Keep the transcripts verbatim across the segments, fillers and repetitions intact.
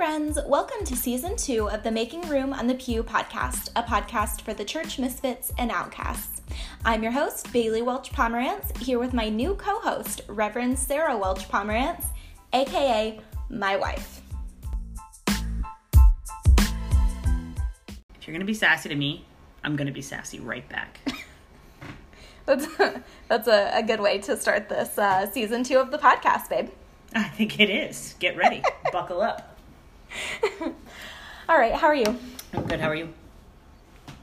friends. Welcome to Season two of the Making Room on the Pew podcast, a podcast for the church misfits and outcasts. I'm your host, Bailey Welch-Pomerantz, here with my new co-host, Reverend Sarah Welch-Pomerantz, a k a my wife. If you're going to be sassy to me, I'm going to be sassy right back. That's a, that's a, a good way to start this uh, Season two of the podcast, babe. I think it is. Get ready. Buckle up. All right. How are you? I'm good. How are you?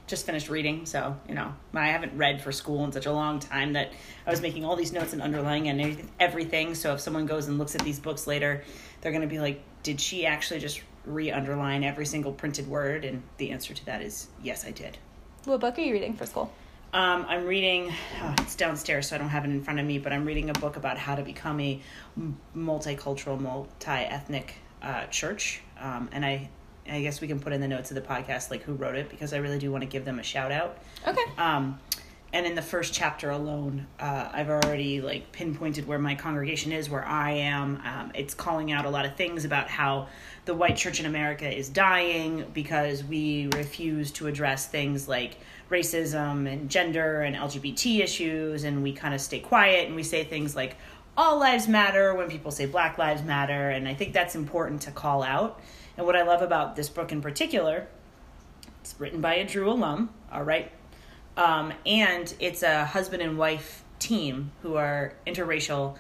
Just finished reading. So, you know, I haven't read for school in such a long time that I was making all these notes and underlining and everything. So if someone goes and looks at these books later, they're going to be like, did she actually just re-underline every single printed word? And the answer to that is, yes, I did. What book are you reading for school? Um, I'm reading, oh, it's downstairs, so I don't have it in front of me, but I'm reading a book about how to become a multicultural, multi-ethnic uh, church. Um, and I, I guess we can put in the notes of the podcast, like, who wrote it, because I really do want to give them a shout out. Okay. Um, and in the first chapter alone, uh, I've already, like, pinpointed where my congregation is, where I am. Um, it's calling out a lot of things about how the white church in America is dying because we refuse to address things like racism and gender and L G B T issues, and we kind of stay quiet and we say things like all lives matter when people say Black Lives Matter, and I think that's important to call out. And what I love about this book in particular, it's written by a Drew alum, all right, um, and it's a husband and wife team who are interracial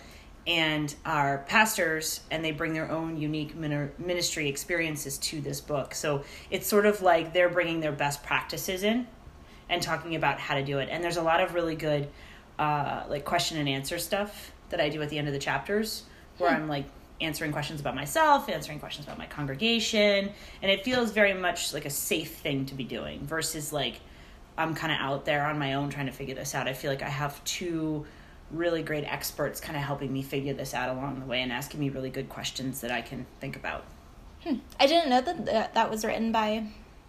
and are pastors, and they bring their own unique ministry experiences to this book. So it's sort of like they're bringing their best practices in and talking about how to do it. And there's a lot of really good uh, like question and answer stuff that I do at the end of the chapters where hmm. I'm like answering questions about myself, answering questions about my congregation. And it feels very much like a safe thing to be doing versus like I'm kind of out there on my own trying to figure this out. I feel like I have two really great experts kind of helping me figure this out along the way and asking me really good questions that I can think about. Hmm. I didn't know that th- that was written by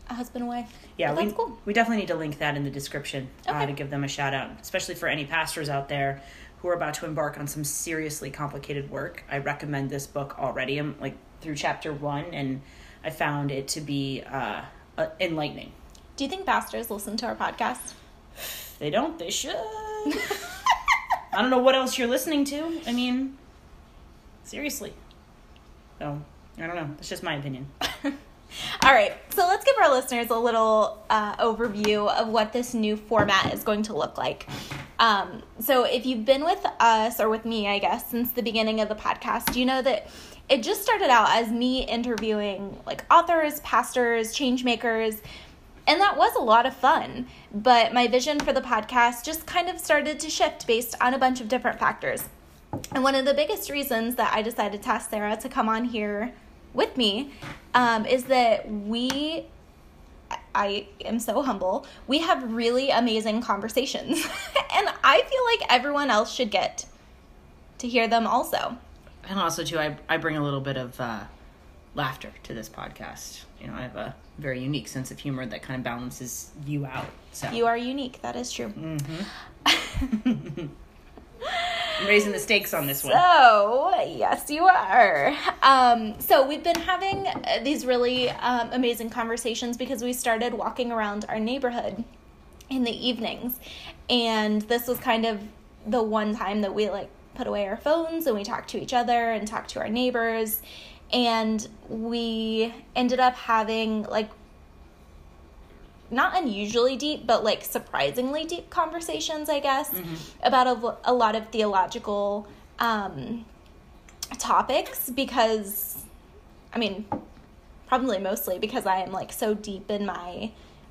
a husband and wife. Yeah, well, we, cool. we definitely need to link that in the description okay. uh, to give them a shout out, especially for any pastors out there who are about to embark on some seriously complicated work. I recommend this book already. I'm like through chapter one, and I found it to be uh, uh, enlightening. Do you think pastors listen to our podcast? If they don't, they should. I don't know what else you're listening to. I mean, seriously. So, I don't know. That's just my opinion. All right, so let's give our listeners a little uh, overview of what this new format is going to look like. Um, so if you've been with us, or with me, I guess, since the beginning of the podcast, you know that it just started out as me interviewing like authors, pastors, change makers, and that was a lot of fun. But my vision for the podcast just kind of started to shift based on a bunch of different factors. And one of the biggest reasons that I decided to ask Sarah to come on here with me um, is that we, I am so humble, we have really amazing conversations. And I feel like everyone else should get to hear them also. And also, too, I, I bring a little bit of uh, laughter to this podcast. You know, I have a very unique sense of humor that kind of balances you out. So you are unique. That is true. Mm-hmm. I'm raising the stakes on this one. So, yes, you are. Um, so we've been having these really um, amazing conversations because we started walking around our neighborhood in the evenings. And this was kind of the one time that we, like, put away our phones and we talked to each other and talked to our neighbors. And we ended up having, like, not unusually deep, but like surprisingly deep conversations, I guess, mm-hmm. about a, a lot of theological um, topics because, I mean, probably mostly because I am like so deep in my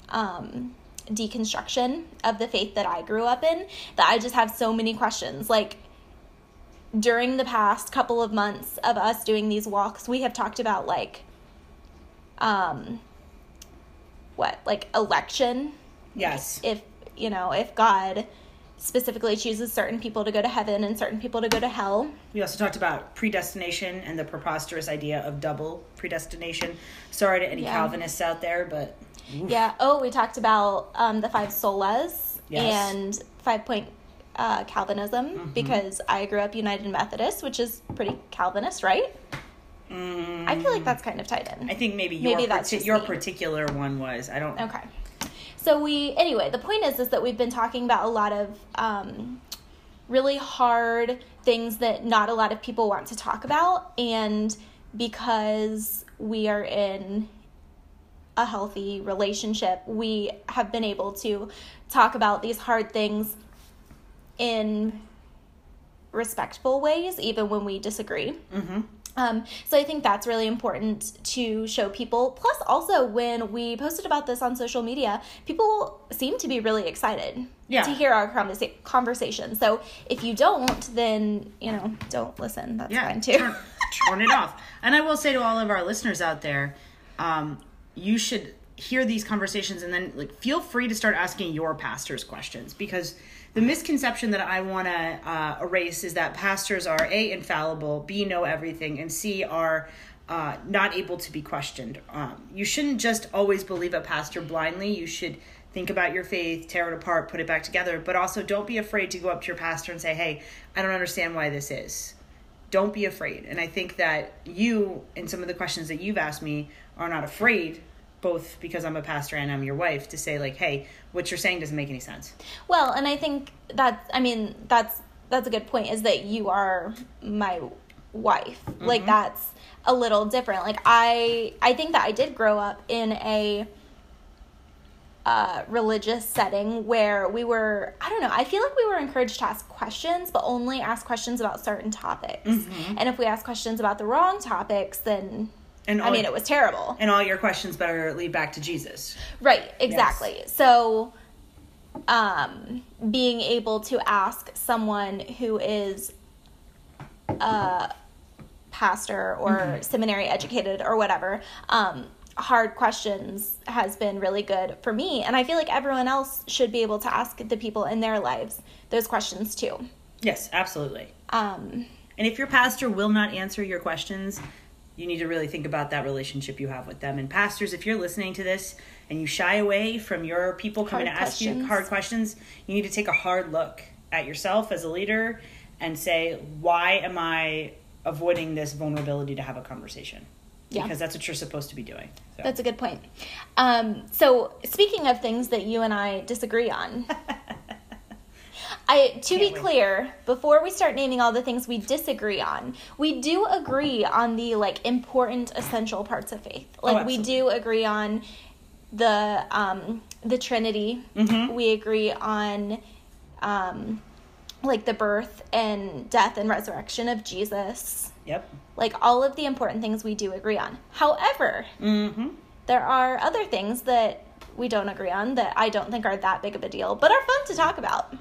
um, deconstruction of the faith that I grew up in that I just have so many questions. Like during the past couple of months of us doing these walks, we have talked about like, um, what, like election? Yes. If, you know, if God specifically chooses certain people to go to heaven and certain people to go to hell. We also talked about predestination and the preposterous idea of double predestination. Sorry to any yeah. Calvinists out there, but... Oof. Yeah. Oh, we talked about um, the five solas yes. and five-point uh, Calvinism mm-hmm. because I grew up United Methodist, which is pretty Calvinist, right? Mm. I feel like that's kind of tied in. I think maybe your, maybe parti- your particular one was. I don't. Okay. So we, anyway, the point is, is that we've been talking about a lot of um, really hard things that not a lot of people want to talk about. And because we are in a healthy relationship, we have been able to talk about these hard things in respectful ways, even when we disagree. Mm-hmm. Um, so I think that's really important to show people. Plus, also, when we posted about this on social media, people seem to be really excited yeah. to hear our conversa- conversation. So if you don't, then, you know, don't listen. That's yeah, fine, too. turn, turn it off. And I will say to all of our listeners out there, um, you should hear these conversations and then, like, feel free to start asking your pastors questions, because the misconception that I want to uh, erase is that pastors are A, infallible, B, know everything, and C, are uh, not able to be questioned. Um, you shouldn't just always believe a pastor blindly. You should think about your faith, tear it apart, put it back together, but also don't be afraid to go up to your pastor and say, hey, I don't understand why this is. Don't be afraid. And I think that you, in some of the questions that you've asked me, are not afraid, both because I'm a pastor and I'm your wife, to say, like, hey, what you're saying doesn't make any sense. Well, and I think that's, I mean, that's, that's a good point, is that you are my wife. Mm-hmm. Like, that's a little different. Like, I, I think that I did grow up in a uh, religious setting where we were, I don't know, I feel like we were encouraged to ask questions, but only ask questions about certain topics. Mm-hmm. And if we ask questions about the wrong topics, then... And I mean, it was terrible. And all your questions better lead back to Jesus. Right, exactly. Yes. So um, being able to ask someone who is a pastor or mm-hmm. seminary educated or whatever, um, hard questions has been really good for me. And I feel like everyone else should be able to ask the people in their lives those questions too. Yes, absolutely. Um, and if your pastor will not answer your questions, you need to really think about that relationship you have with them. And pastors, if you're listening to this and you shy away from your people coming hard to questions. ask you hard questions, you need to take a hard look at yourself as a leader and say, why am I avoiding this vulnerability to have a conversation? Yeah. Because that's what you're supposed to be doing. So. That's a good point. Um, so speaking of things that you and I disagree on, I, to Can't be clear, wait. before we start naming all the things we disagree on, we do agree on the, like, important, essential parts of faith. Like, oh, we do agree on the um, the Trinity. Mm-hmm. We agree on, um, like, the birth and death and resurrection of Jesus. Yep. Like, all of the important things we do agree on. However, mm-hmm. there are other things that we don't agree on that I don't think are that big of a deal, but are fun to talk about.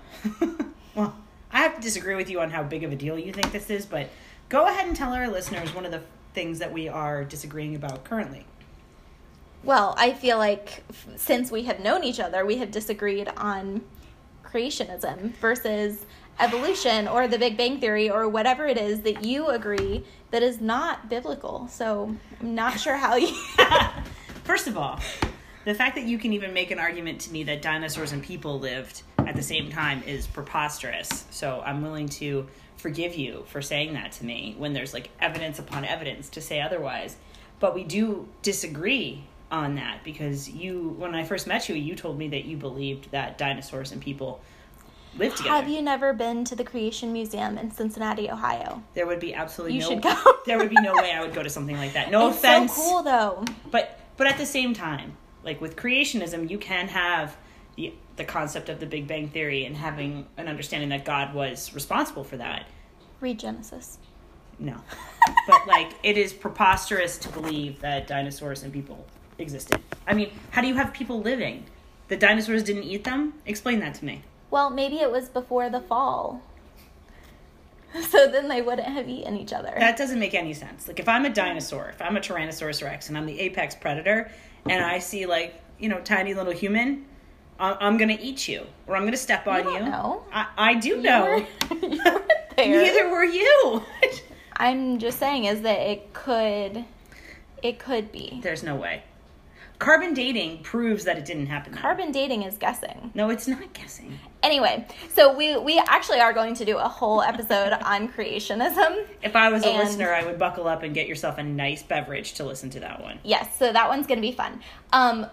Well, I have to disagree with you on how big of a deal you think this is, but go ahead and tell our listeners one of the things that we are disagreeing about currently. Well, I feel like f- since we have known each other, we have disagreed on creationism versus evolution or the Big Bang Theory or whatever it is that you agree that is not biblical. So I'm not sure how you... First of all, the fact that you can even make an argument to me that dinosaurs and people lived at the same time is preposterous. So I'm willing to forgive you for saying that to me when there's, like, evidence upon evidence to say otherwise. But we do disagree on that, because you, when I first met you, you told me that you believed that dinosaurs and people lived together. Have you never been to the Creation Museum in Cincinnati, Ohio? There would be absolutely you no. You should go. There would be no way I would go to something like that. No it's offense. It's so cool though. But but at the same time, like, with creationism, you can have the, the concept of the Big Bang Theory and having an understanding that God was responsible for that. Read Genesis. No. But, like, it is preposterous to believe that dinosaurs and people existed. I mean, how do you have people living? The dinosaurs didn't eat them? Explain that to me. Well, maybe it was before the fall. So then they wouldn't have eaten each other. That doesn't make any sense. Like, if I'm a dinosaur, if I'm a Tyrannosaurus Rex and I'm the apex predator, and I see, like, you know, tiny little human, I- I'm going to eat you, or I'm going to step on you. You don't know. I, I do know. You were, you weren't there. Neither were you. I'm just saying is that it could, it could be. There's no way. Carbon dating proves that it didn't happen. Carbon dating is guessing. No, it's not guessing. Anyway, so we, we actually are going to do a whole episode on creationism. If I was a and, listener, I would buckle up and get yourself a nice beverage to listen to that one. Yes, so that one's going to be fun. Um,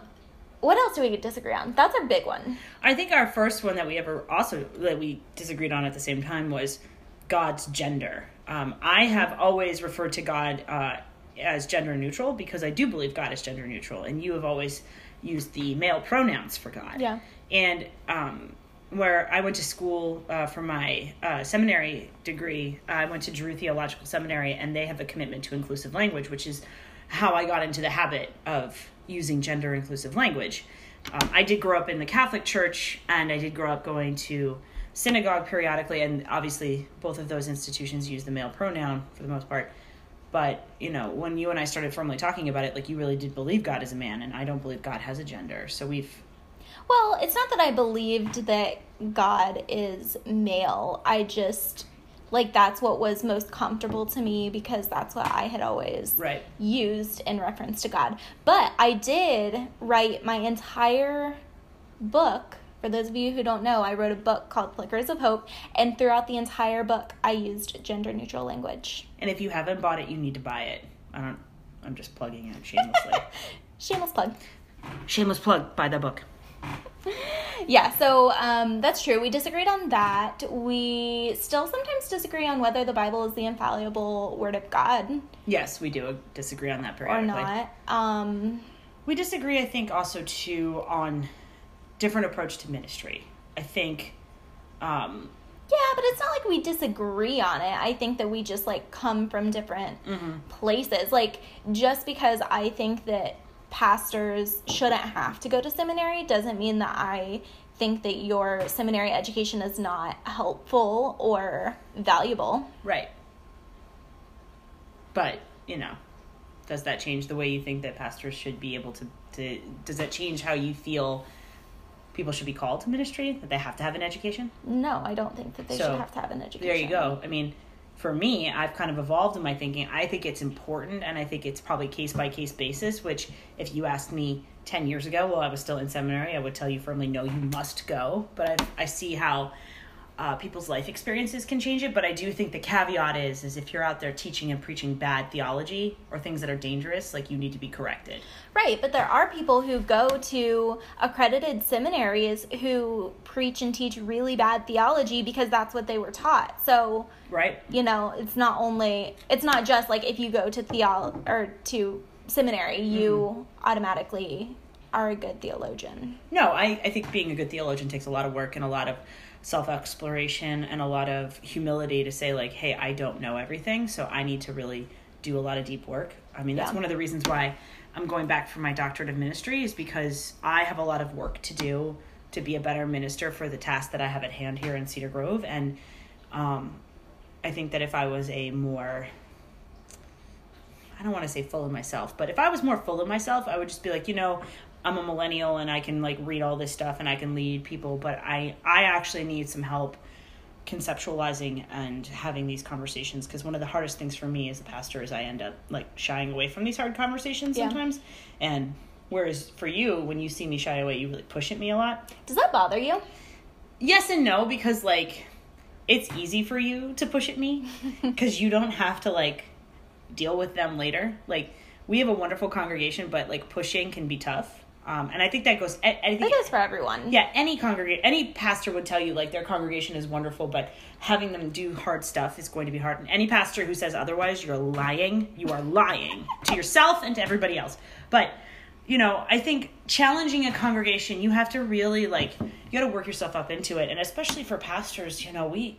what else do we disagree on? That's a big one. I think our first one that we ever also that we disagreed on at the same time was God's gender. Um, I have always referred to God uh, as gender neutral because I do believe God is gender neutral, and you have always used the male pronouns for God. Yeah. And um, where I went to school uh, for my uh, seminary degree, I went to Drew Theological Seminary, and they have a commitment to inclusive language, which is how I got into the habit of using gender inclusive language. Um, I did grow up in the Catholic Church, and I did grow up going to synagogue periodically, and obviously both of those institutions use the male pronoun for the most part. But, you know, when you and I started formally talking about it, like, you really did believe God is a man, and I don't believe God has a gender. So we've... Well, it's not that I believed that God is male. I just, like, that's what was most comfortable to me because that's what I had always right. used in reference to God. But I did write my entire book. For those of you who don't know, I wrote a book called Flickers of Hope, and throughout the entire book, I used gender-neutral language. And if you haven't bought it, you need to buy it. I don't. I'm just plugging it shamelessly. Shameless plug. Shameless plug. Buy that book. Yeah. So um, that's true. We disagreed on that. We still sometimes disagree on whether the Bible is the infallible Word of God. Yes, we do disagree on that periodically. Or not. Um, we disagree, I think, also too on different approach to ministry. I think, um... yeah, but it's not like we disagree on it. I think that we just, like, come from different mm-hmm. places. Like, just because I think that pastors shouldn't have to go to seminary doesn't mean that I think that your seminary education is not helpful or valuable. Right. But, you know, does that change the way you think that pastors should be able to... to does that change how you feel... people should be called to ministry, that they have to have an education? No, I don't think that they so, should have to have an education. There you go. I mean, for me, I've kind of evolved in my thinking. I think it's important, and I think it's probably case-by-case basis, which if you asked me ten years ago while I was still in seminary, I would tell you firmly, no, you must go. But I, I see how uh, people's life experiences can change it. But I do think the caveat is, is if you're out there teaching and preaching bad theology or things that are dangerous, like, you need to be corrected. Right, but there are people who go to accredited seminaries who preach and teach really bad theology because that's what they were taught. So, right. you know, it's not only, it's not just like if you go to theolo- or to seminary, mm-hmm. you automatically are a good theologian. No, I, I think being a good theologian takes a lot of work and a lot of self-exploration and a lot of humility to say, like, hey, I don't know everything, so I need to really do a lot of deep work. I mean, that's yeah. one of the reasons why I'm going back for my doctorate of ministry is because I have a lot of work to do to be a better minister for the task that I have at hand here in Cedar Grove. And um, I think that if I was a more, I don't want to say full of myself, but if I was more full of myself, I would just be like, you know, I'm a millennial and I can, like, read all this stuff and I can lead people, but I, I actually need some help conceptualizing and having these conversations, because one of the hardest things for me as a pastor is I end up, like, shying away from these hard conversations yeah. sometimes. And whereas for you, when you see me shy away, you really push at me a lot. Does that bother you? Yes and no, because, like, it's easy for you to push at me because you don't have to, like, deal with them later. Like, we have a wonderful congregation, but, like, pushing can be tough. Um, and I think that goes... I, I think it goes for everyone. Yeah, any congrega- any pastor would tell you, like, their congregation is wonderful, but having them do hard stuff is going to be hard. And any pastor who says otherwise, you're lying. You are lying to yourself and to everybody else. But, you know, I think challenging a congregation, you have to really, like, you got to work yourself up into it. And especially for pastors, you know, we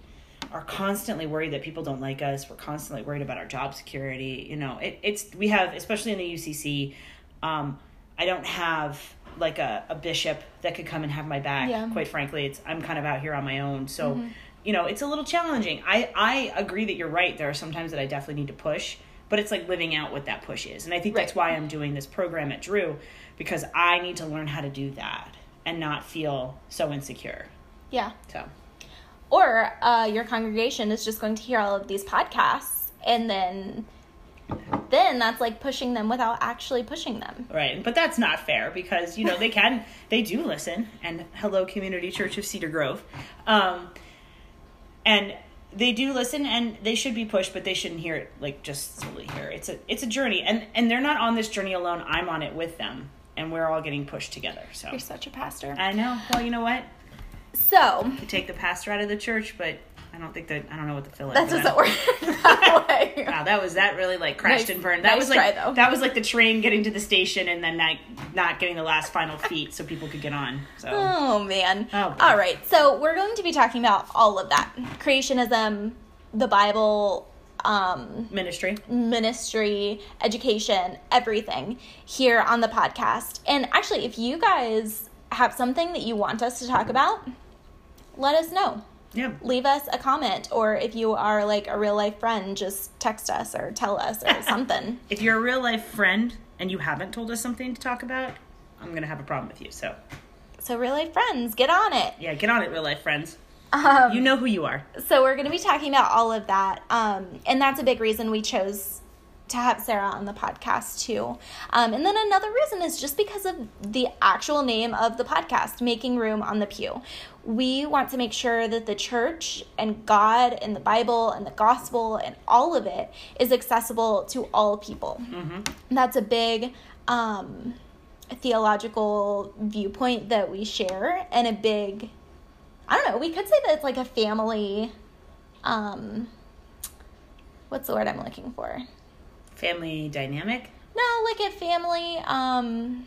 are constantly worried that people don't like us. We're constantly worried about our job security. You know, it, it's... We have, especially in the U C C... Um, I don't have, like, a, a bishop that could come and have my back. Yeah. Quite frankly, it's I'm kind of out here on my own. So, mm-hmm. you know, it's a little challenging. I, I agree that you're right. There are some times that I definitely need to push, but it's like living out what that push is. And I think right. that's why I'm doing this program at Drew, because I need to learn how to do that and not feel so insecure. Yeah. So, Or uh, your congregation is just going to hear all of these podcasts and then... then that's like pushing them without actually pushing them. Right. But that's not fair because, you know, they can, they do listen. And hello, Community Church of Cedar Grove. Um, and they do listen and they should be pushed, but they shouldn't hear it like just solely here. It's a, it's a journey. And, and they're not on this journey alone. I'm on it with them. And we're all getting pushed together. So you're such a pastor. I know. Well, you know what? So you take the pastor out of the church, but I don't think that I don't know what to fill it. That doesn't work that way. Wow, that was that really like crashed nice, and burned. That nice was like try, that was like the train getting to the station and then not not getting the last final feet so people could get on. So oh man. Oh, boy. All right. So we're going to be talking about all of that: creationism, the Bible. Um, ministry, ministry, education, everything here on the podcast. And actually, if you guys have something that you want us to talk about, let us know. Yeah. Leave us a comment, or if you are like a real life friend, just text us or tell us or something. If you're a real life friend and you haven't told us something to talk about, I'm going to have a problem with you. So, so real life friends, get on it. Yeah. Get on it, real life friends. Um, you know who you are. So we're going to be talking about all of that. Um, and that's a big reason we chose to have Sarah on the podcast too. Um, and then another reason is just because of the actual name of the podcast, Making Room on the Pew. We want to make sure that the church and God and the Bible and the gospel and all of it is accessible to all people. Mm-hmm. That's a big um, theological viewpoint that we share and a big... I don't know. We could say that it's like a family, um, what's the word I'm looking for? Family dynamic? No, like a family, um,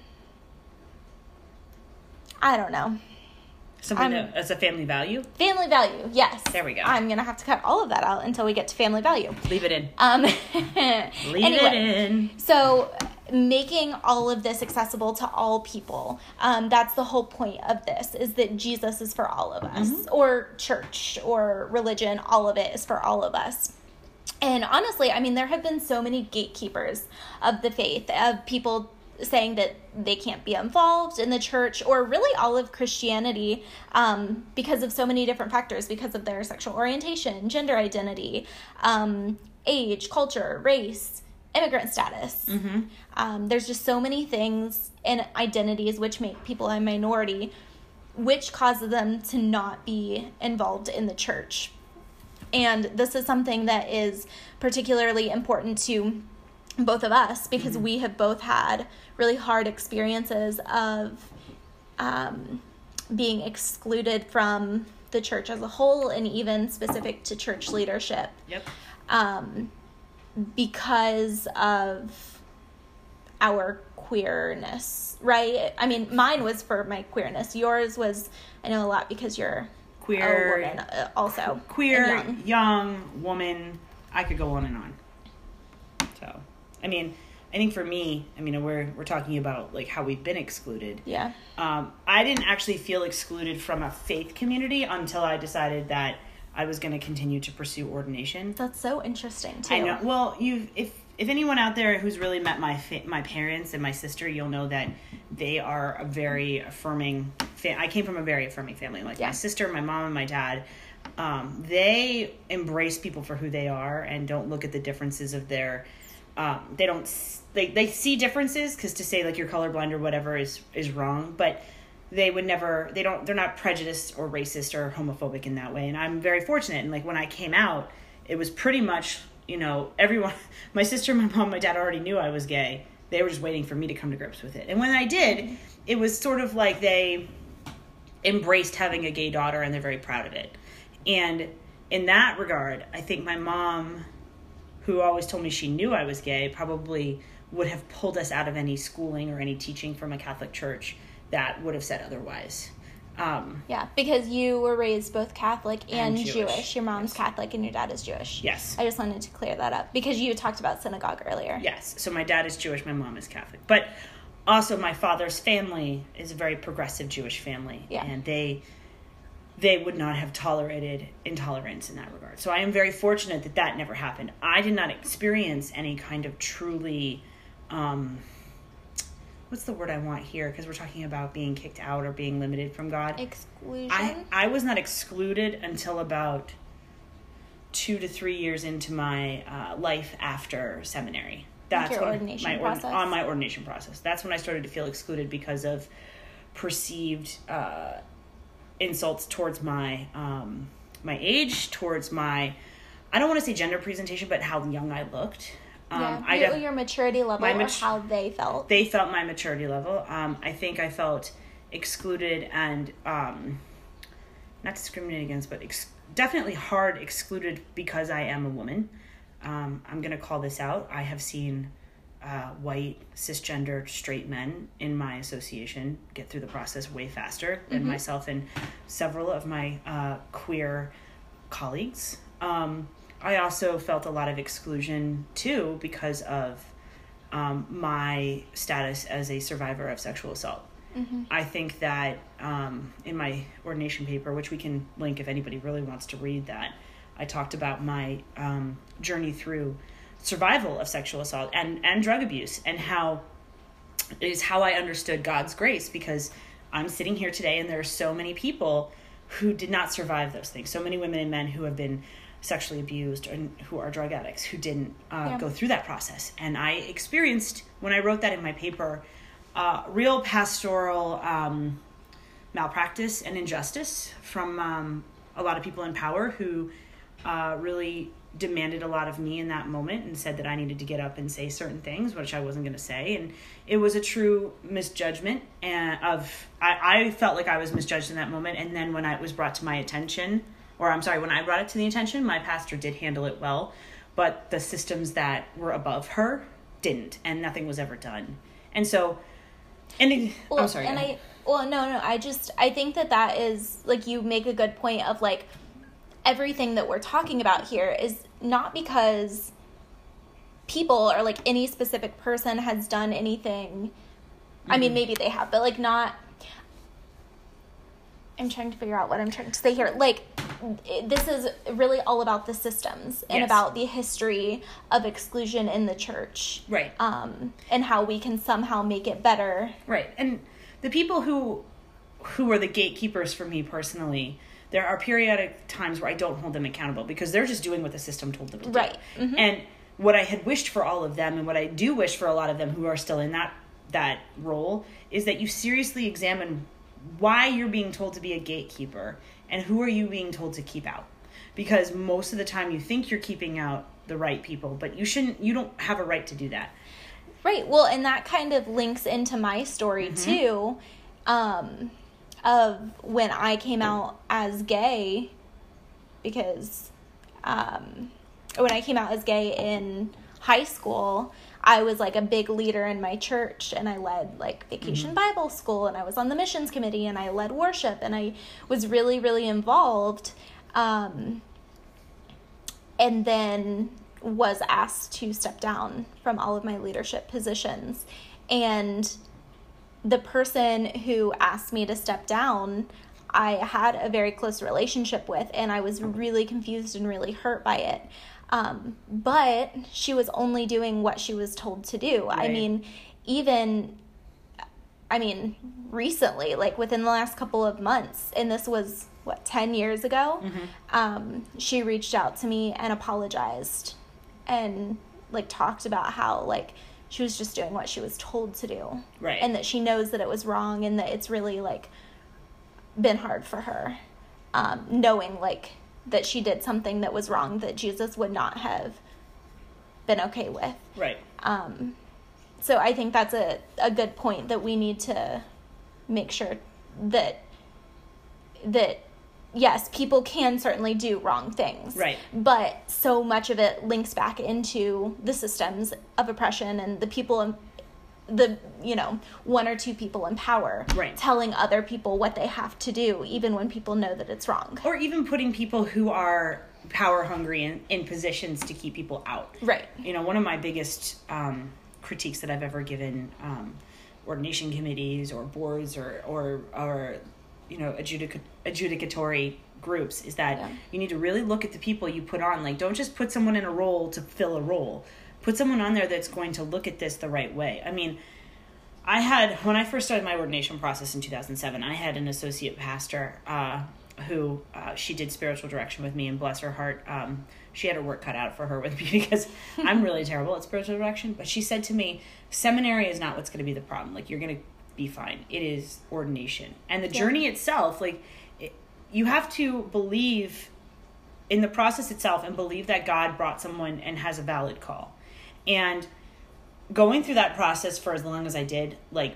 I don't know. Something that, as a family value? Family value, yes. There we go. I'm going to have to cut all of that out until we get to family value. Leave it in. Um, Leave anyway, it in. So... making all of this accessible to all people. Um, that's the whole point of this, is that Jesus is for all of us, mm-hmm. or church or religion, all of it is for all of us. And honestly, I mean, there have been so many gatekeepers of the faith, of people saying that they can't be involved in the church or really all of Christianity um, because of so many different factors, because of their sexual orientation, gender identity, um, age, culture, race, immigrant status. Mm-hmm. Um, there's just so many things and identities which make people a minority, which causes them to not be involved in the church. And this is something that is particularly important to both of us because mm-hmm. we have both had really hard experiences of um, being excluded from the church as a whole and even specific to church leadership. Yep. Um, because of our queerness, right? I mean, mine was for my queerness. Yours was, I know a lot because you're queer, a woman uh, also. Queer, young. young, woman. I could go on and on. So, I mean, I think for me, I mean, we're we're talking about like how we've been excluded. Yeah. Um, I didn't actually feel excluded from a faith community until I decided that I was going to continue to pursue ordination. That's so interesting, too. I know. Well, you, if if anyone out there who's really met my fa- my parents and my sister, you'll know that they are a very affirming family. I came from a very affirming family. Like yeah. my sister, my mom, and my dad, um, they embrace people for who they are and don't look at the differences of their. Um, they don't. They they see differences because to say like you're colorblind or whatever is is wrong, but. They would never, they don't, they're not prejudiced or racist or homophobic in that way. And I'm very fortunate. And like when I came out, it was pretty much, you know, everyone, my sister, my mom, my dad already knew I was gay. They were just waiting for me to come to grips with it. And when I did, it was sort of like they embraced having a gay daughter and they're very proud of it. And in that regard, I think my mom, who always told me she knew I was gay, probably would have pulled us out of any schooling or any teaching from a Catholic church that would have said otherwise. Um, yeah, because you were raised both Catholic and, and Jewish. Jewish. Your mom's yes. Catholic and your dad is Jewish. Yes. I just wanted to clear that up because you talked about synagogue earlier. Yes. So my dad is Jewish. My mom is Catholic. But also my father's family is a very progressive Jewish family. Yeah. And they they would not have tolerated intolerance in that regard. So I am very fortunate that that never happened. I did not experience any kind of truly... Um, what's the word I want here? Because we're talking about being kicked out or being limited from God. Exclusion? I, I was not excluded until about two to three years into my uh, life after seminary. that's like your ordination my, process. on my ordination process. That's when I started to feel excluded because of perceived uh, insults towards my um, my age, towards my, I don't want to say gender presentation, but how young I looked. Um, yeah, I def- your maturity level my mat- or how they felt. They felt my maturity level. Um, I think I felt excluded and um, not discriminated against, but ex- definitely hard excluded because I am a woman. Um, I'm going to call this out. I have seen uh, white, cisgender, straight men in my association get through the process way faster than mm-hmm. myself and several of my uh, queer colleagues. Um, I also felt a lot of exclusion, too, because of um, my status as a survivor of sexual assault. Mm-hmm. I think that um, in my ordination paper, which we can link if anybody really wants to read that, I talked about my um, journey through survival of sexual assault and, and drug abuse and how it is how I understood God's grace, because I'm sitting here today and there are so many people who did not survive those things. So many women and men who have been sexually abused and who are drug addicts who didn't uh, yeah. go through that process. And I experienced, when I wrote that in my paper, uh, real pastoral um, malpractice and injustice from um, a lot of people in power who uh, really demanded a lot of me in that moment and said that I needed to get up and say certain things, which I wasn't going to say. And it was a true misjudgment and of, I, I felt like I was misjudged in that moment. And then when I, it was brought to my attention, or I'm sorry, when I brought it to the attention, my pastor did handle it well, but the systems that were above her didn't, and nothing was ever done. And so, and it, well, I'm sorry. And I, well, no, no, I just, I think that that is, like, you make a good point of, like, everything that we're talking about here is not because people or, like, any specific person has done anything. Mm-hmm. I mean, maybe they have, but, like, not, I'm trying to figure out what I'm trying to say here. Like, this is really all about the systems and yes. about the history of exclusion in the church. Right. Um, and how we can somehow make it better. Right. And the people who who are the gatekeepers for me personally, there are periodic times where I don't hold them accountable because they're just doing what the system told them to do. Right. Mm-hmm. And what I had wished for all of them and what I do wish for a lot of them who are still in that that role is that you seriously examine why you're being told to be a gatekeeper and who are you being told to keep out, because most of the time you think you're keeping out the right people, but you shouldn't, you don't have a right to do that. Right. Well, and that kind of links into my story mm-hmm. too, um, of when I came out as gay, because, um, when I came out as gay in high school, I was, like, a big leader in my church, and I led, like, Vacation mm-hmm. Bible School, and I was on the missions committee, and I led worship, and I was really, really involved, um, and then was asked to step down from all of my leadership positions, and the person who asked me to step down, I had a very close relationship with, and I was really confused and really hurt by it. Um, but she was only doing what she was told to do. Right. I mean, even, I mean, recently, like within the last couple of months, and this was, what, ten years ago, mm-hmm. um, she reached out to me and apologized and, like, talked about how, like, she was just doing what she was told to do. Right. And that she knows that it was wrong and that it's really, like, been hard for her, um, knowing, like, that she did something that was wrong that Jesus would not have been okay with. Right. Um, so I think that's a, a good point that we need to make sure that, that yes, people can certainly do wrong things. Right. But so much of it links back into the systems of oppression and the people in, the, you know, one or two people in power right. telling other people what they have to do, even when people know that it's wrong. Or even putting people who are power hungry in, in positions to keep people out. Right. You know, one of my biggest um, critiques that I've ever given um, ordination committees or boards or, or, or you know, adjudic- adjudicatory groups is that yeah. you need to really look at the people you put on. Like, don't just put someone in a role to fill a role. Put someone on there that's going to look at this the right way. I mean, I had, when I first started my ordination process in two thousand seven, I had an associate pastor uh, who uh, she did spiritual direction with me, and bless her heart, um, she had her work cut out for her with me because I'm really terrible at spiritual direction. But she said to me, seminary is not what's going to be the problem. Like, you're going to be fine. It is ordination. And the yeah. journey itself, like, it, you have to believe in the process itself and believe that God brought someone and has a valid call. And going through that process for as long as I did, like,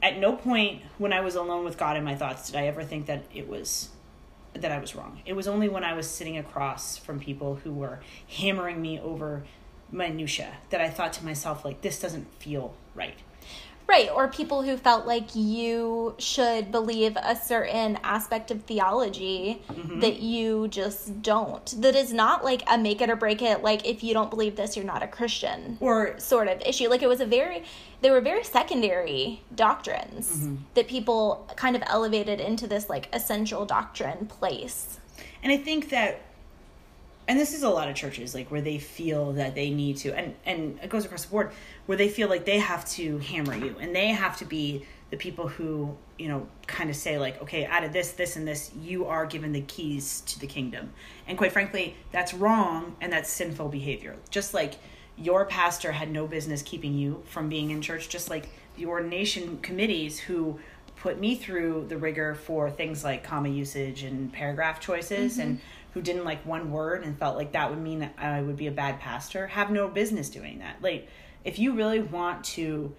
at no point when I was alone with God in my thoughts did I ever think that it was, that I was wrong. It was only when I was sitting across from people who were hammering me over minutia that I thought to myself, like, this doesn't feel right. Right, or people who felt like you should believe a certain aspect of theology mm-hmm. that you just don't. That is not like a make it or break it, like if you don't believe this, you're not a Christian, or sort of issue. Like, it was a very, they were very secondary doctrines mm-hmm. that people kind of elevated into this like essential doctrine place. And I think that, and this is a lot of churches, like, where they feel that they need to, and, and it goes across the board, where they feel like they have to hammer you, and they have to be the people who, you know, kind of say, like, okay, out of this, this, and this, you are given the keys to the kingdom. And quite frankly, that's wrong, and that's sinful behavior. Just like your pastor had no business keeping you from being in church, just like the ordination committees who put me through the rigor for things like comma usage and paragraph choices mm-hmm. and who didn't like one word and felt like that would mean that I would be a bad pastor, have no business doing that. Like, if you really want to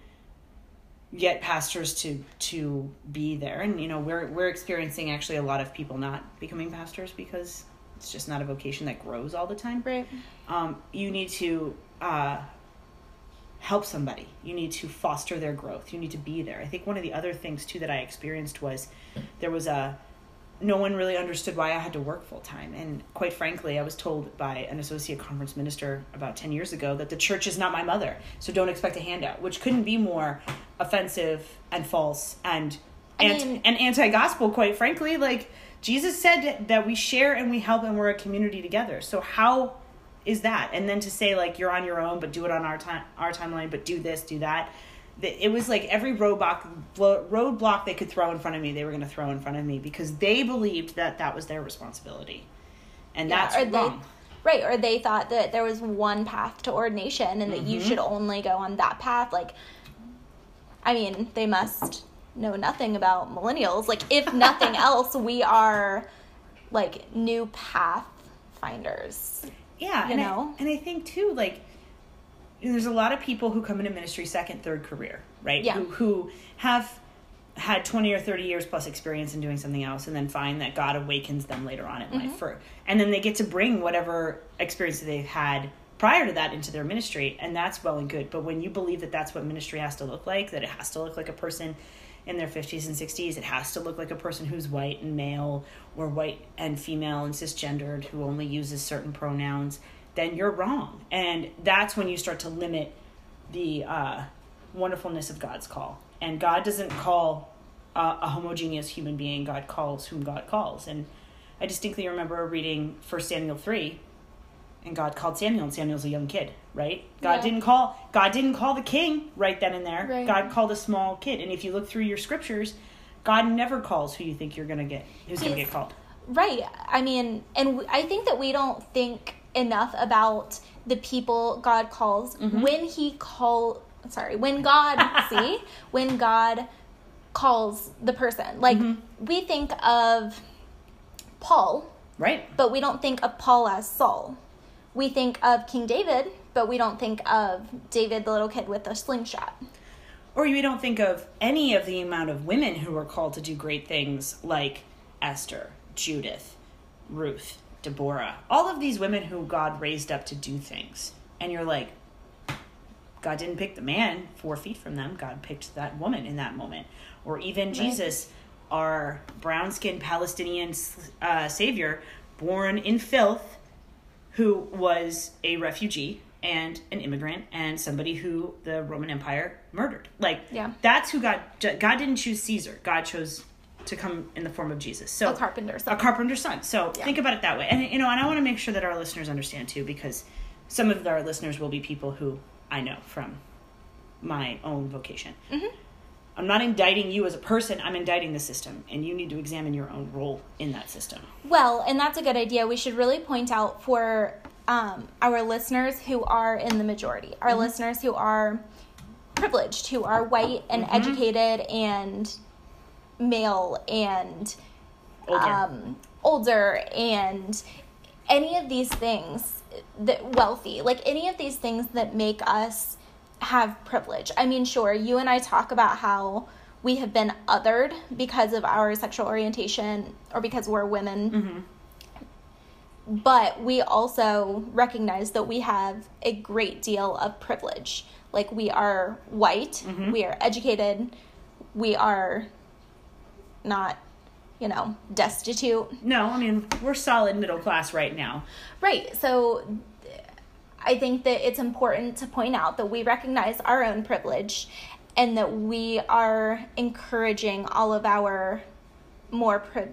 get pastors to to be there, and, you know, we're we're experiencing actually a lot of people not becoming pastors because it's just not a vocation that grows all the time. Right. Um, you need to uh, help somebody. You need to foster their growth. You need to be there. I think one of the other things, too, that I experienced was there was a no one really understood why I had to work full time. And quite frankly, I was told by an associate conference minister about ten years ago that the church is not my mother, so don't expect a handout, which couldn't be more offensive and false and anti- mean, and anti-gospel, quite frankly. Like, Jesus said that we share and we help and we're a community together. So how is that? And then to say, like, you're on your own, but do it on our time, our timeline, but do this, do that. It was like every roadblock roadblock they could throw in front of me, they were going to throw in front of me because they believed that that was their responsibility. And yeah, that's or wrong. They, right. Or they thought that there was one path to ordination and that mm-hmm. you should only go on that path. Like, I mean, they must know nothing about millennials. Like, if nothing else, we are, like, new path finders. Yeah. You and know? I, and I think, too, like, there's a lot of people who come into ministry second, third career, right? Yeah. Who, who have had twenty or thirty years plus experience in doing something else and then find that God awakens them later on in mm-hmm. life. For, and then they get to bring whatever experience that they've had prior to that into their ministry, and that's well and good. But when you believe that that's what ministry has to look like, that it has to look like a person in their fifties and sixties, it has to look like a person who's white and male or white and female and cisgendered who only uses certain pronouns, then you're wrong. And that's when you start to limit the uh, wonderfulness of God's call. And God doesn't call uh, a homogeneous human being. God calls whom God calls. And I distinctly remember reading First Samuel three, and God called Samuel, and Samuel's a young kid, right? God yeah. didn't call God didn't call the king right then and there. Right. God called a small kid. And if you look through your scriptures, God never calls who you think you're going to get, who's going to get called. Right. I mean, and I think that we don't think enough about the people God calls mm-hmm. when he call sorry when God see when God calls the person, like mm-hmm. we think of Paul, right, but we don't think of Paul as Saul. We think of King David, but we don't think of David the little kid with a slingshot. Or you don't think of any of the amount of women who were called to do great things, like Esther, Judith, Ruth, Deborah, all of these women who God raised up to do things. And you're like, God didn't pick the man four feet from them. God picked that woman in that moment. Or even right. Jesus, our brown-skinned Palestinian uh, savior, born in filth, who was a refugee and an immigrant and somebody who the Roman Empire murdered. Like, yeah. that's who God... God didn't choose Caesar. God chose to come in the form of Jesus. So, a carpenter's son. A carpenter's son. So yeah. think about it that way. And, you know, and I want to make sure that our listeners understand too, because some of our listeners will be people who I know from my own vocation. Mm-hmm. I'm not indicting you as a person. I'm indicting the system, and you need to examine your own role in that system. Well, and that's a good idea. We should really point out for um, our listeners who are in the majority, our mm-hmm. listeners who are privileged, who are white and mm-hmm. educated and male and older. Um, older and any of these things that wealthy, like any of these things that make us have privilege. I mean, sure, you and I talk about how we have been othered because of our sexual orientation or because we're women. Mm-hmm. But we also recognize that we have a great deal of privilege. Like, we are white, mm-hmm. we are educated, we are not, you know, destitute. No, I mean, we're solid middle class right now. Right. So I think that it's important to point out that we recognize our own privilege and that we are encouraging all of our more pri-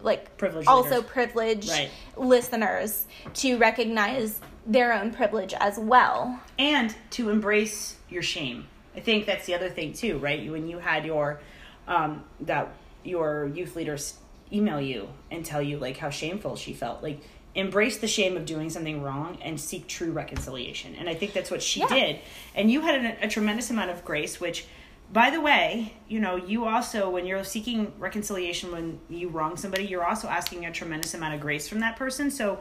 like privileged also leaders. privileged right. listeners to recognize their own privilege as well. And to embrace your shame. I think that's the other thing too, right? When you had your um, that your youth leaders email you and tell you like how shameful she felt, like embrace the shame of doing something wrong and seek true reconciliation. And I think that's what she yeah. did. And you had an, a tremendous amount of grace, which, by the way, you know, you also, when you're seeking reconciliation, when you wrong somebody, you're also asking a tremendous amount of grace from that person. So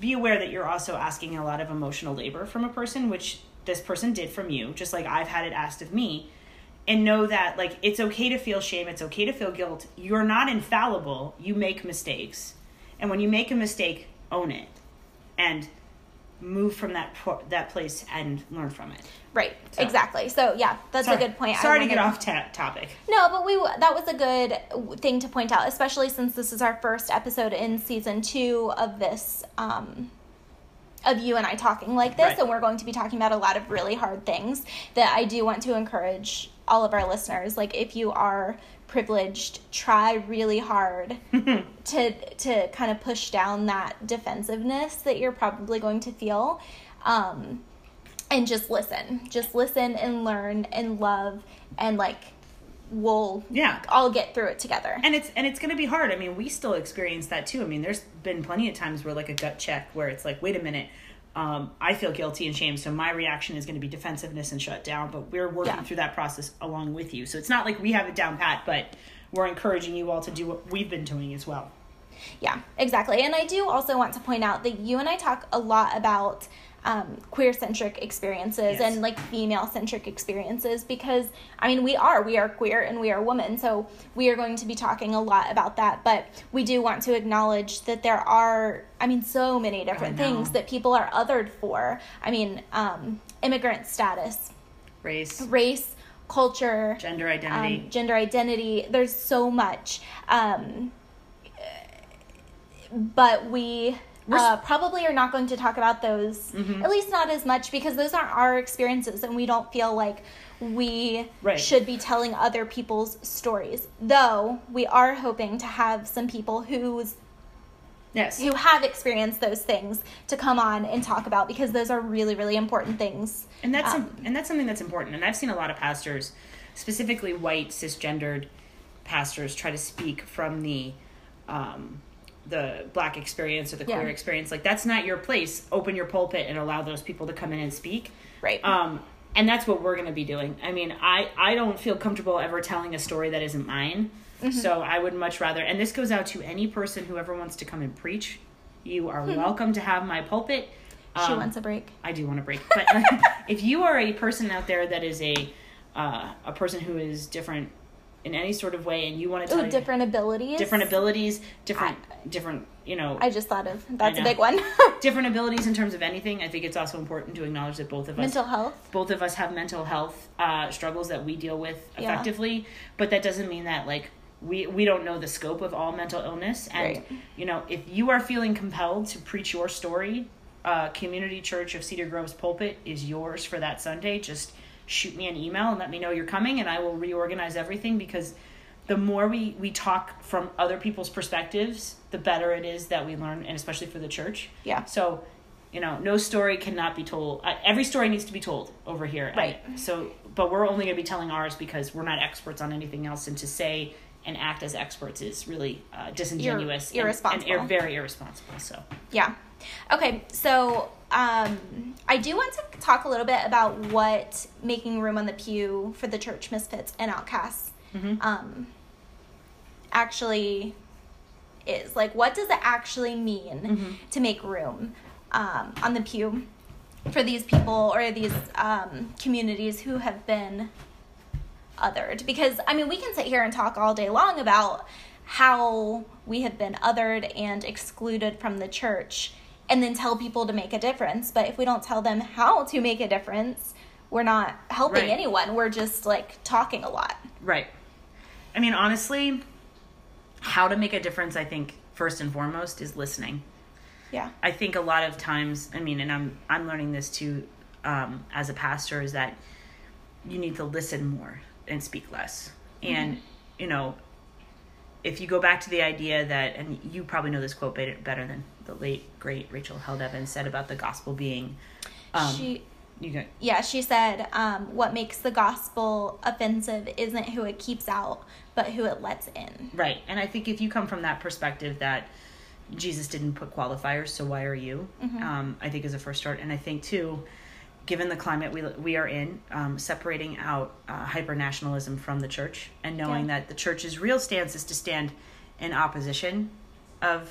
be aware that you're also asking a lot of emotional labor from a person, which this person did from you, just like I've had it asked of me. And know that, like, it's okay to feel shame. It's okay to feel guilt. You're not infallible. You make mistakes. And when you make a mistake, own it and move from that pro- that place and learn from it. Right. So. Exactly. So yeah, that's sorry. a good point. Sorry I to get off ta- topic. No, but we that was a good thing to point out, especially since this is our first episode in season two of this, um, of you and I talking like this, right. and we're going to be talking about a lot of really hard things that I do want to encourage all of our listeners. Like, if you are privileged, try really hard to to kind of push down that defensiveness that you're probably going to feel, um, and just listen. Just listen and learn and love, and like we'll yeah. all get through it together. And it's and it's going to be hard. I mean, we still experience that too. I mean, there's been plenty of times where like a gut check where it's like, wait a minute, um, I feel guilty and shame, so my reaction is going to be defensiveness and shut down, but we're working yeah. through that process along with you. So it's not like we have it down pat, but we're encouraging you all to do what we've been doing as well. Yeah, exactly. And I do also want to point out that you and I talk a lot about um, queer-centric experiences yes. and like female-centric experiences because, I mean, we are. We are queer and we are women, so we are going to be talking a lot about that. But we do want to acknowledge that there are, I mean, so many different things that people are othered for. I mean, um, immigrant status. Race. Race, culture. Gender identity. Um, gender identity. There's so much. Um, but we... Uh, probably are not going to talk about those, mm-hmm. at least not as much, because those aren't our experiences, and we don't feel like we right. should be telling other people's stories. Though we are hoping to have some people who's yes. who have experienced those things to come on and talk about, because those are really, really important things. And that's um, a, and that's something that's important. And I've seen a lot of pastors, specifically white cisgendered pastors, try to speak from the. Um, the black experience or the yeah. queer experience. Like, that's not your place. Open your pulpit and allow those people to come in and speak. Right. Um, and that's what we're going to be doing. I mean, I, I don't feel comfortable ever telling a story that isn't mine. Mm-hmm. So I would much rather, and this goes out to any person who ever wants to come and preach. You are hmm. welcome to have my pulpit. Um, she wants a break. I do want a break. But if you are a person out there that is a, uh, a person who is different in any sort of way, and you want to tell Ooh, different abilities, different abilities, different, I, different, you know, I just thought of, that's a big one. Different abilities in terms of anything. I think it's also important to acknowledge that both of us, mental health, both of us have mental health, uh, struggles that we deal with effectively, yeah. but that doesn't mean that like we, we don't know the scope of all mental illness. And right. you know, if you are feeling compelled to preach your story, uh, Community Church of Cedar Grove's pulpit is yours for that Sunday. Just shoot me an email and let me know you're coming, and I will reorganize everything, because the more we, we talk from other people's perspectives, the better it is that we learn, and especially for the church. Yeah. So, you know, no story cannot be told. Uh, every story needs to be told over here. Right. And so but we're only going to be telling ours because we're not experts on anything else, and to say and act as experts is really uh, disingenuous. You're irresponsible. And, and very irresponsible. So yeah. Okay, so um, I do want to talk a little bit about what Making Room on the Pew for the Church Misfits and Outcasts mm-hmm. um, actually is. Like, what does it actually mean mm-hmm. to make room um, on the pew for these people or these um, communities who have been othered? Because, I mean, we can sit here and talk all day long about how we have been othered and excluded from the church and then tell people to make a difference. But if we don't tell them how to make a difference, we're not helping right. anyone. We're just, like, talking a lot. Right. I mean, honestly, how to make a difference, I think, first and foremost, is listening. Yeah. I think a lot of times, I mean, and I'm I'm learning this too um, as a pastor, is that you need to listen more and speak less. Mm-hmm. And, you know, if you go back to the idea that, and you probably know this quote better than the late, great Rachel Held Evans said about the gospel being... Um, she, you go, yeah, she said, um, what makes the gospel offensive isn't who it keeps out, but who it lets in. Right. And I think if you come from that perspective that Jesus didn't put qualifiers, so why are you? Mm-hmm. Um, I think is a first start. And I think, too, given the climate we we are in, um, separating out uh, hyper-nationalism from the church and knowing yeah. that the church's real stance is to stand in opposition of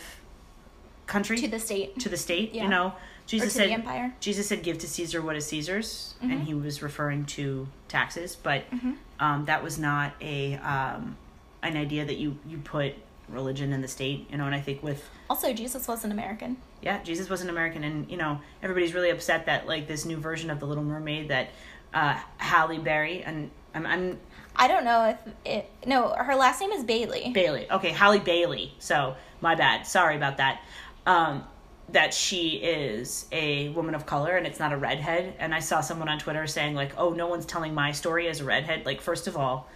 country. To the state. To the state, yeah. you know. Jesus or to said, the empire. Jesus said, give to Caesar what is Caesar's, mm-hmm. and he was referring to taxes, but mm-hmm. um, that was not a um, an idea that you, you put religion in the state, you know, and I think with... Also, Jesus wasn't American. Yeah, Jesus wasn't American, and, you know, everybody's really upset that, like, this new version of The Little Mermaid that uh, Halle Berry, and I'm... I'm I don't know if it... No, her last name is Bailey. Bailey. Okay, Halle Bailey. So, my bad. Sorry about that. Um, that she is a woman of color, and it's not a redhead, and I saw someone on Twitter saying, like, oh, no one's telling my story as a redhead. Like, first of all,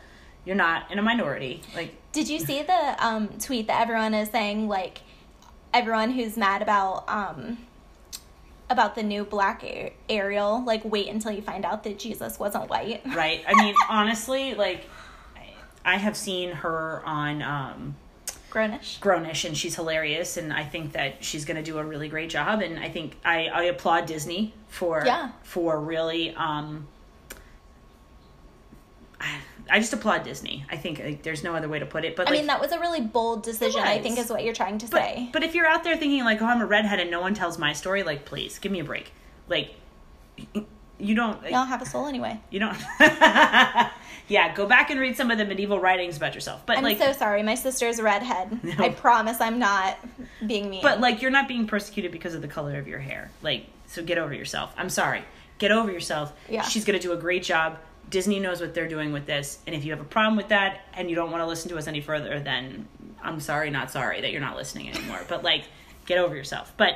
you're not in a minority. Like, did you see the um, tweet that everyone is saying, like, everyone who's mad about um, about the new black a- Ariel, like, wait until you find out that Jesus wasn't white? Right. I mean, honestly, like, I have seen her on um, Grownish. Grownish, and she's hilarious, and I think that she's going to do a really great job. And I think I, I applaud Disney for yeah. for really. Um, I, I just applaud Disney. I think like, there's no other way to put it. But I like, mean, that was a really bold decision, I think, is what you're trying to but, say. But if you're out there thinking, like, oh, I'm a redhead and no one tells my story, like, please, give me a break. Like, you don't... You don't have a soul anyway. You don't... Yeah, go back and read some of the medieval writings about yourself. But I'm like, so sorry. My sister's a redhead. No. I promise I'm not being mean. But, like, you're not being persecuted because of the color of your hair. Like, so get over yourself. I'm sorry. Get over yourself. Yeah. She's going to do a great job. Disney knows what they're doing with this, and if you have a problem with that and you don't want to listen to us any further, then I'm sorry, not sorry that you're not listening anymore. But, like, get over yourself. But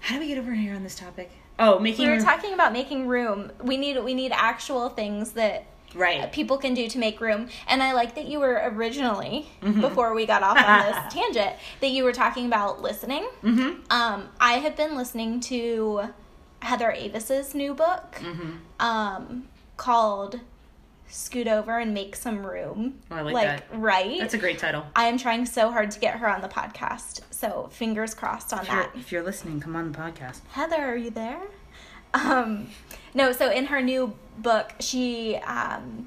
how do we get over here on this topic? Oh, making room. We were talking about making room. We need we need actual things that right. people can do to make room. And I like that you were originally, mm-hmm. before we got off on this tangent, that you were talking about listening. Mm-hmm. Um, I have been listening to Heather Avis's new book. Mm-hmm. Um called Scoot Over and Make Some Room. Oh, I like, like that. Right? That's a great title. I am trying so hard to get her on the podcast, so fingers crossed on if that. If you're listening, come on the podcast. Heather, are you there? Um, no, so in her new book, she um,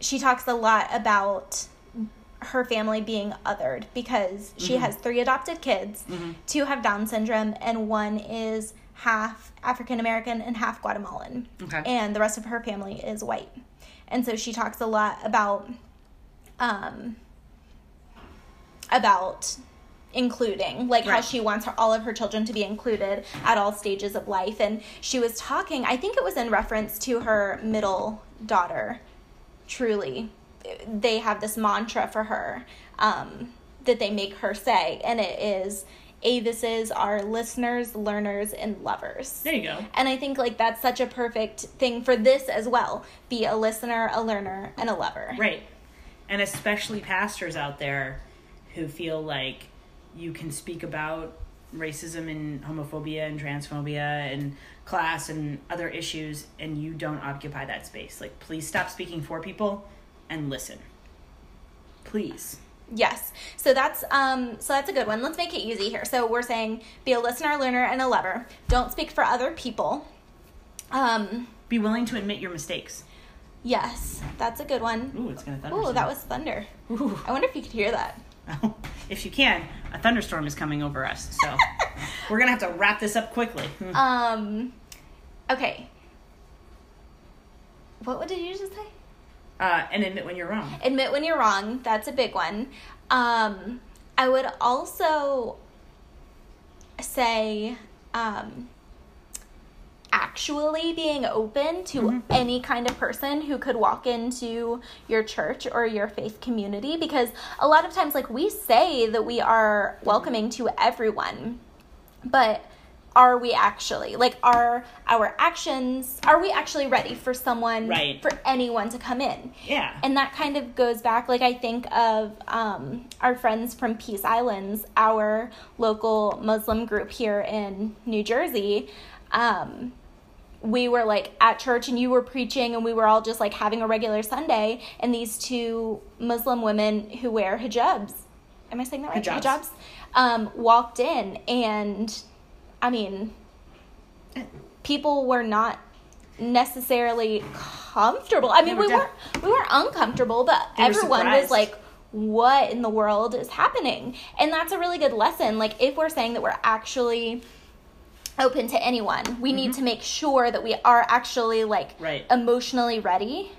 she talks a lot about her family being othered because she mm-hmm. has three adopted kids, mm-hmm. two have Down syndrome, and one is half African American and half Guatemalan. Okay. And the rest of her family is white. And so she talks a lot about um about including, like right. how she wants her, all of her children to be included at all stages of life. And she was talking, I think it was in reference to her middle daughter, Truly. They have this mantra for her um that they make her say, and it is, Avises are listeners, learners, and lovers. There you go. And I think, like, that's such a perfect thing for this as well. Be a listener, a learner, and a lover. Right. And especially pastors out there who feel like you can speak about racism and homophobia and transphobia and class and other issues, and you don't occupy that space. Like, please stop speaking for people and listen. Please. Yes. So that's um so that's a good one. Let's make it easy here. So we're saying be a listener, learner, and a lover. Don't speak for other people. Um be willing to admit your mistakes. Yes. That's a good one. Ooh, it's gonna thunder. Ooh, soon. That was thunder. Ooh. I wonder if you could hear that. Oh, if you can, a thunderstorm is coming over us. So we're gonna have to wrap this up quickly. um okay. What did you just say? Uh, and admit when you're wrong. Admit when you're wrong. That's a big one. Um, I would also say um, actually being open to mm-hmm. any kind of person who could walk into your church or your faith community. Because a lot of times, like, we say that we are welcoming to everyone, but are we actually, like, are our actions, are we actually ready for someone, right. for anyone to come in? Yeah. And that kind of goes back, like, I think of um, our friends from Peace Islands, our local Muslim group here in New Jersey. Um, we were, like, at church, and you were preaching, and we were all just, like, having a regular Sunday, and these two Muslim women who wear hijabs, am I saying that right? Hijabs. Hijabs um, walked in, and I mean, people were not necessarily comfortable. I mean, were we def- were we were uncomfortable, but they everyone was like, what in the world is happening? And that's a really good lesson. Like, if we're saying that we're actually open to anyone, we mm-hmm. need to make sure that we are actually, like, right. emotionally ready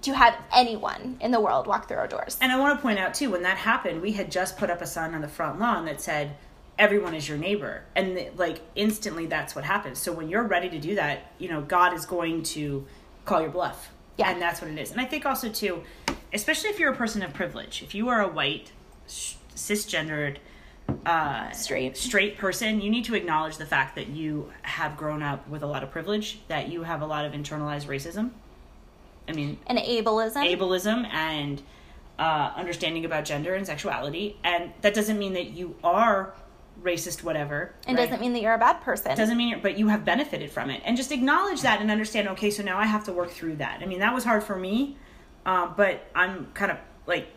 to have anyone in the world walk through our doors. And I want to point out, too, when that happened, we had just put up a sign on the front lawn that said, everyone is your neighbor. And the, like, instantly that's what happens. So when you're ready to do that, you know, God is going to call your bluff. Yeah. And that's what it is. And I think also too, especially if you're a person of privilege, if you are a white, cisgendered, uh, straight, straight person, you need to acknowledge the fact that you have grown up with a lot of privilege, that you have a lot of internalized racism. I mean, and ableism, ableism and, uh, understanding about gender and sexuality. And that doesn't mean that you are racist, whatever. It right? doesn't mean that you're a bad person. It doesn't mean you're, but you have benefited from it. And just acknowledge that and understand, okay, so now I have to work through that. I mean, that was hard for me, uh, but I'm kind of like,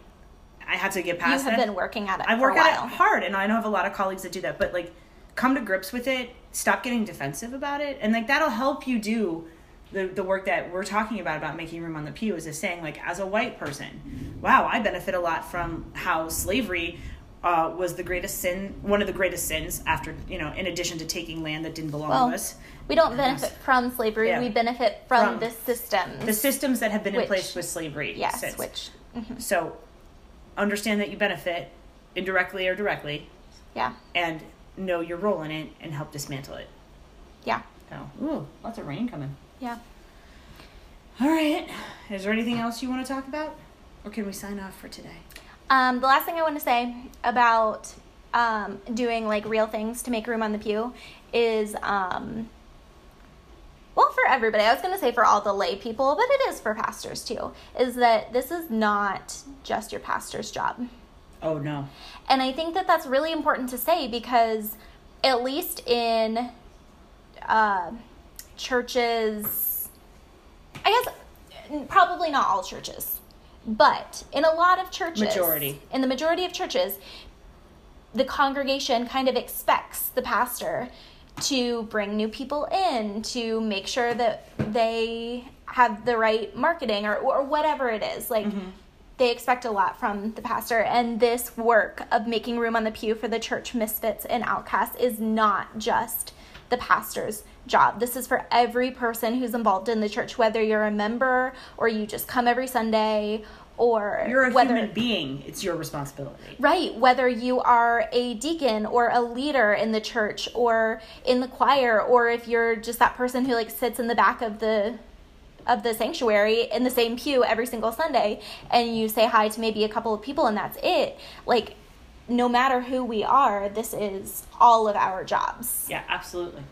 I have to get past that. You have that. been working at it I for a while. I work at it hard, and I know I have a lot of colleagues that do that, but, like, come to grips with it, stop getting defensive about it, and, like, that'll help you do the the work that we're talking about, about making room on the pew, is just saying, like, as a white person, wow, I benefit a lot from how slavery Uh, was the greatest sin, one of the greatest sins after, you know, in addition to taking land that didn't belong well, to us. We don't benefit from slavery. Yeah. We benefit from, from the systems. The systems that have been which, in place with slavery. Yes, since. which. Mm-hmm. So understand that you benefit indirectly or directly. Yeah. And know your role in it and help dismantle it. Yeah. So, ooh, lots of rain coming. Yeah. All right. Is there anything else you want to talk about? Or can we sign off for today? Um, the last thing I want to say about um, doing, like, real things to make room on the pew is, um, well, for everybody, I was going to say for all the lay people, but it is for pastors too, is that this is not just your pastor's job. Oh, no. And I think that that's really important to say, because at least in uh, churches, I guess probably not all churches, but in a lot of churches, majority. in the majority of churches, the congregation kind of expects the pastor to bring new people in, to make sure that they have the right marketing or, or whatever it is. Like, mm-hmm. they expect a lot from the pastor. And this work of making room on the pew for the church misfits and outcasts is not just the pastor's job. This is for every person who's involved in the church, whether you're a member or you just come every Sunday or you're a whether, human being. It's your responsibility. Right. Whether you are a deacon or a leader in the church or in the choir, or if you're just that person who, like, sits in the back of the of the sanctuary in the same pew every single Sunday and you say hi to maybe a couple of people and that's it. Like, no matter who we are, this is all of our jobs. Yeah, absolutely.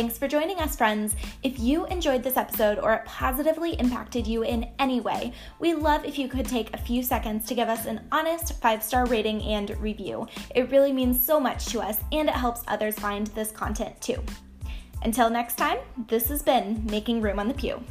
Thanks for joining us, friends. If you enjoyed this episode or it positively impacted you in any way, we love if you could take a few seconds to give us an honest five-star rating and review. It really means so much to us, and it helps others find this content too. Until next time, this has been Making Room on the Pew.